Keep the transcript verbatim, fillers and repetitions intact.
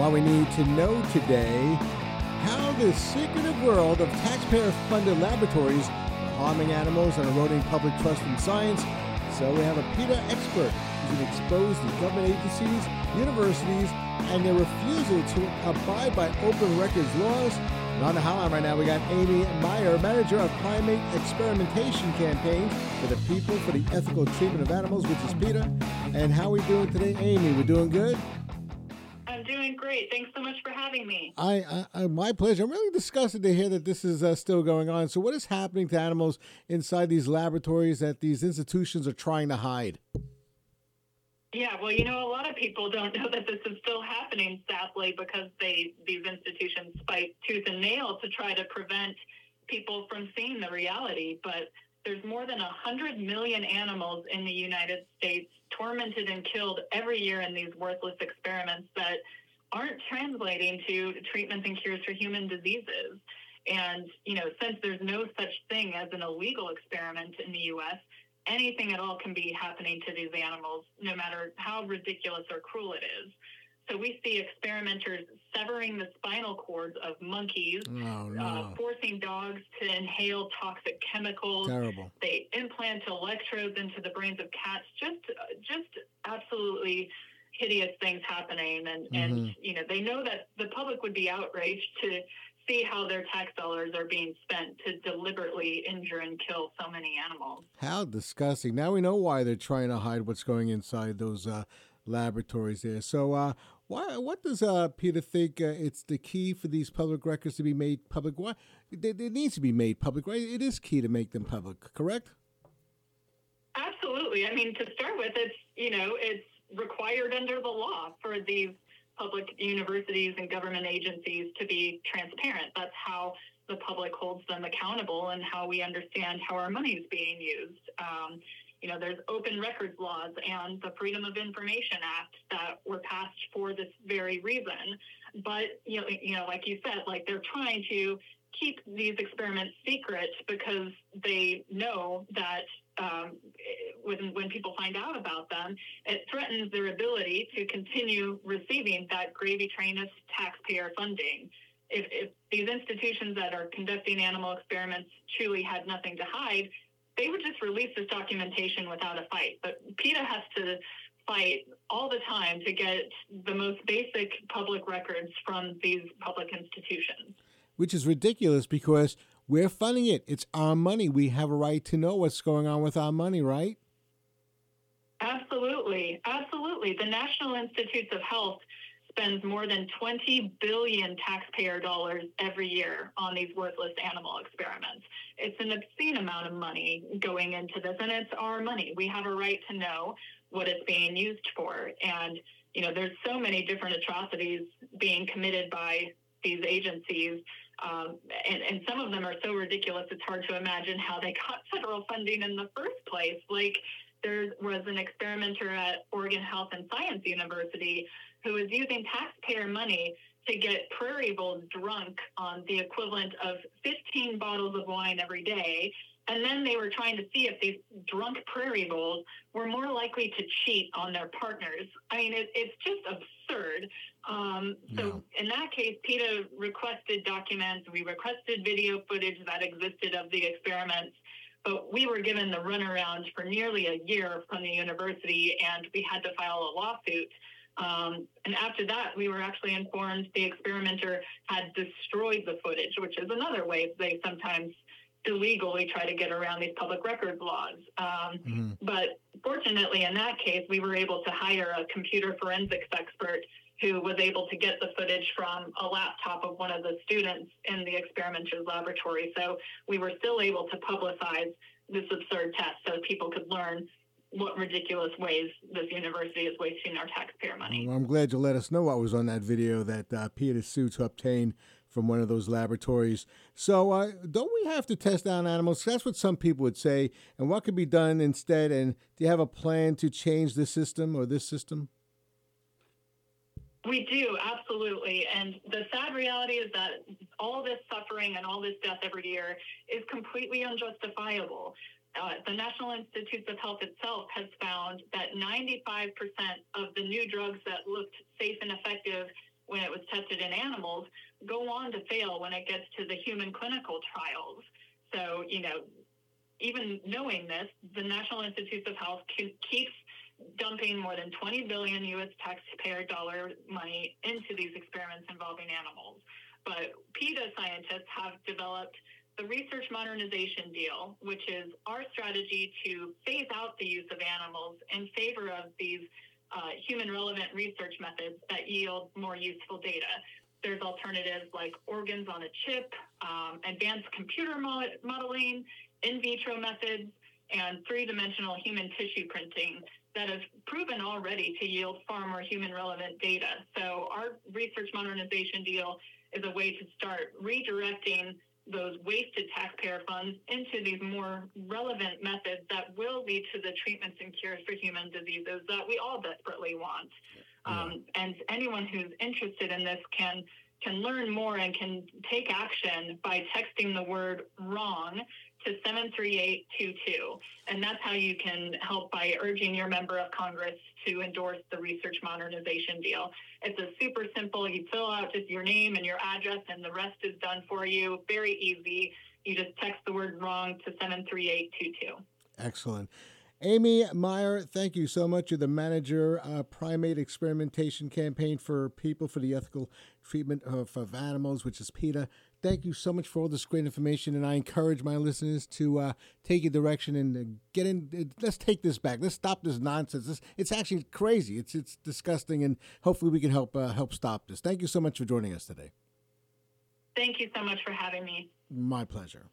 What we need to know today, how the secretive world of taxpayer-funded laboratories are harming animals and eroding public trust in science. So we have a PETA expert who's going to expose the government agencies, universities, and their refusal to abide by open records laws. And on the hotline right now, we got Amy Meyer, manager of primate experimentation campaigns for the People for the Ethical Treatment of Animals, which is PETA. And how are we doing today, Amy? We're doing good? I'm doing great. Thanks so much for having me. I, I, I my pleasure. I'm really disgusted to hear that this is uh, still going on. So what is happening to animals inside these laboratories that these institutions are trying to hide? Yeah, well, you know, a lot of people don't know that this is still happening, sadly, because they these institutions fight tooth and nail to try to prevent people from seeing the reality. But there's more than one hundred million animals in the United States tormented and killed every year in these worthless experiments that aren't translating to treatments and cures for human diseases. And, you know, since there's no such thing as an illegal experiment in the U S, anything at all can be happening to these animals, no matter how ridiculous or cruel it is. So we see experimenters severing the spinal cords of monkeys, oh, no. uh, forcing dogs to inhale toxic chemicals. Terrible. They implant electrodes into the brains of cats. Just, just absolutely hideous things happening. And, mm-hmm. and you know, they know that the public would be outraged to see how their tax dollars are being spent to deliberately injure and kill so many animals. How disgusting. Now we know why they're trying to hide what's going inside those uh, laboratories there. So uh, why? What does uh, PETA think uh, it's the key for these public records to be made public? Why? They, they need to be made public, right? It is key to make them public, correct? Absolutely. I mean, to start with, it's, you know, it's required under the law for these public universities and government agencies to be transparent. That's how the public holds them accountable and how we understand how our money is being used. Um, you know, there's open records laws and the Freedom of Information Act that were passed for this very reason. But, you know, you know, like you said, like they're trying to keep these experiments secret because they know that um, when, when people find out about them, it threatens their ability to continue receiving that gravy train of taxpayer funding. If, if these institutions that are conducting animal experiments truly had nothing to hide, they would just release this documentation without a fight. But PETA has to fight all the time to get the most basic public records from these public institutions. Which is ridiculous because we're funding it. It's our money. We have a right to know what's going on with our money, right? Absolutely. Absolutely. The National Institutes of Health spends more than twenty billion dollars taxpayer dollars every year on these worthless animal experiments. It's an obscene amount of money going into this, and it's our money. We have a right to know what it's being used for. And, you know, there's so many different atrocities being committed by these agencies, um, and, and some of them are so ridiculous it's hard to imagine how they got federal funding in the first place. Like, there was an experimenter at Oregon Health and Science University who was using taxpayer money to get prairie voles drunk on the equivalent of fifteen bottles of wine every day, and then they were trying to see if these drunk prairie voles were more likely to cheat on their partners. I mean, it, it's just absurd. Um, so no. In that case, PETA requested documents. We requested video footage that existed of the experiments, but we were given the runaround for nearly a year from the university, and we had to file a lawsuit. Um, and after that, we were actually informed the experimenter had destroyed the footage, which is another way they sometimes illegally try to get around these public records laws. Um, mm-hmm. But fortunately, in that case, we were able to hire a computer forensics expert who was able to get the footage from a laptop of one of the students in the experimenter's laboratory. So we were still able to publicize this absurd test so people could learn what ridiculous ways this university is wasting our taxpayer money. Well, I'm glad you let us know I was on that video that uh, PETA sued to obtain from one of those laboratories. So uh, don't we have to test down animals? That's what some people would say. And what could be done instead? And do you have a plan to change this system or this system? We do, absolutely. And the sad reality is that all this suffering and all this death every year is completely unjustifiable. Uh, the National Institutes of Health itself has found that ninety-five percent of the new drugs that looked safe and effective when it was tested in animals go on to fail when it gets to the human clinical trials. So, you know, even knowing this, the National Institutes of Health keeps dumping more than twenty billion dollars U S taxpayer dollar money into these experiments involving animals. But PETA scientists have developed the Research Modernization Deal, which is our strategy to phase out the use of animals in favor of these uh, human-relevant research methods that yield more useful data. There's alternatives like organs on a chip, um, advanced computer mod- modeling, in vitro methods, and three-dimensional human tissue printing that have proven already to yield far more human-relevant data. So our Research Modernization Deal is a way to start redirecting those wasted taxpayer funds into these more relevant methods that will lead to the treatments and cures for human diseases that we all desperately want. Yeah. Um, and anyone who's interested in this can can learn more and can take action by texting the word WRONG to seven three eight two two. And that's how you can help by urging your member of Congress to endorse the Research Modernization Deal. It's a super simple, you fill out just your name and your address and the rest is done for you. Very easy. You just text the word WRONG to seven three eight two two. Excellent. Amy Meyer, thank you so much. You're the manager, uh, Primate Experimentation Campaign for People for the Ethical Treatment of, of Animals, which is PETA. Thank you so much for all this great information, and I encourage my listeners to uh, take your direction and get in. Let's take this back. Let's stop this nonsense. This, it's actually crazy. It's it's disgusting, and hopefully we can help uh, help stop this. Thank you so much for joining us today. Thank you so much for having me. My pleasure.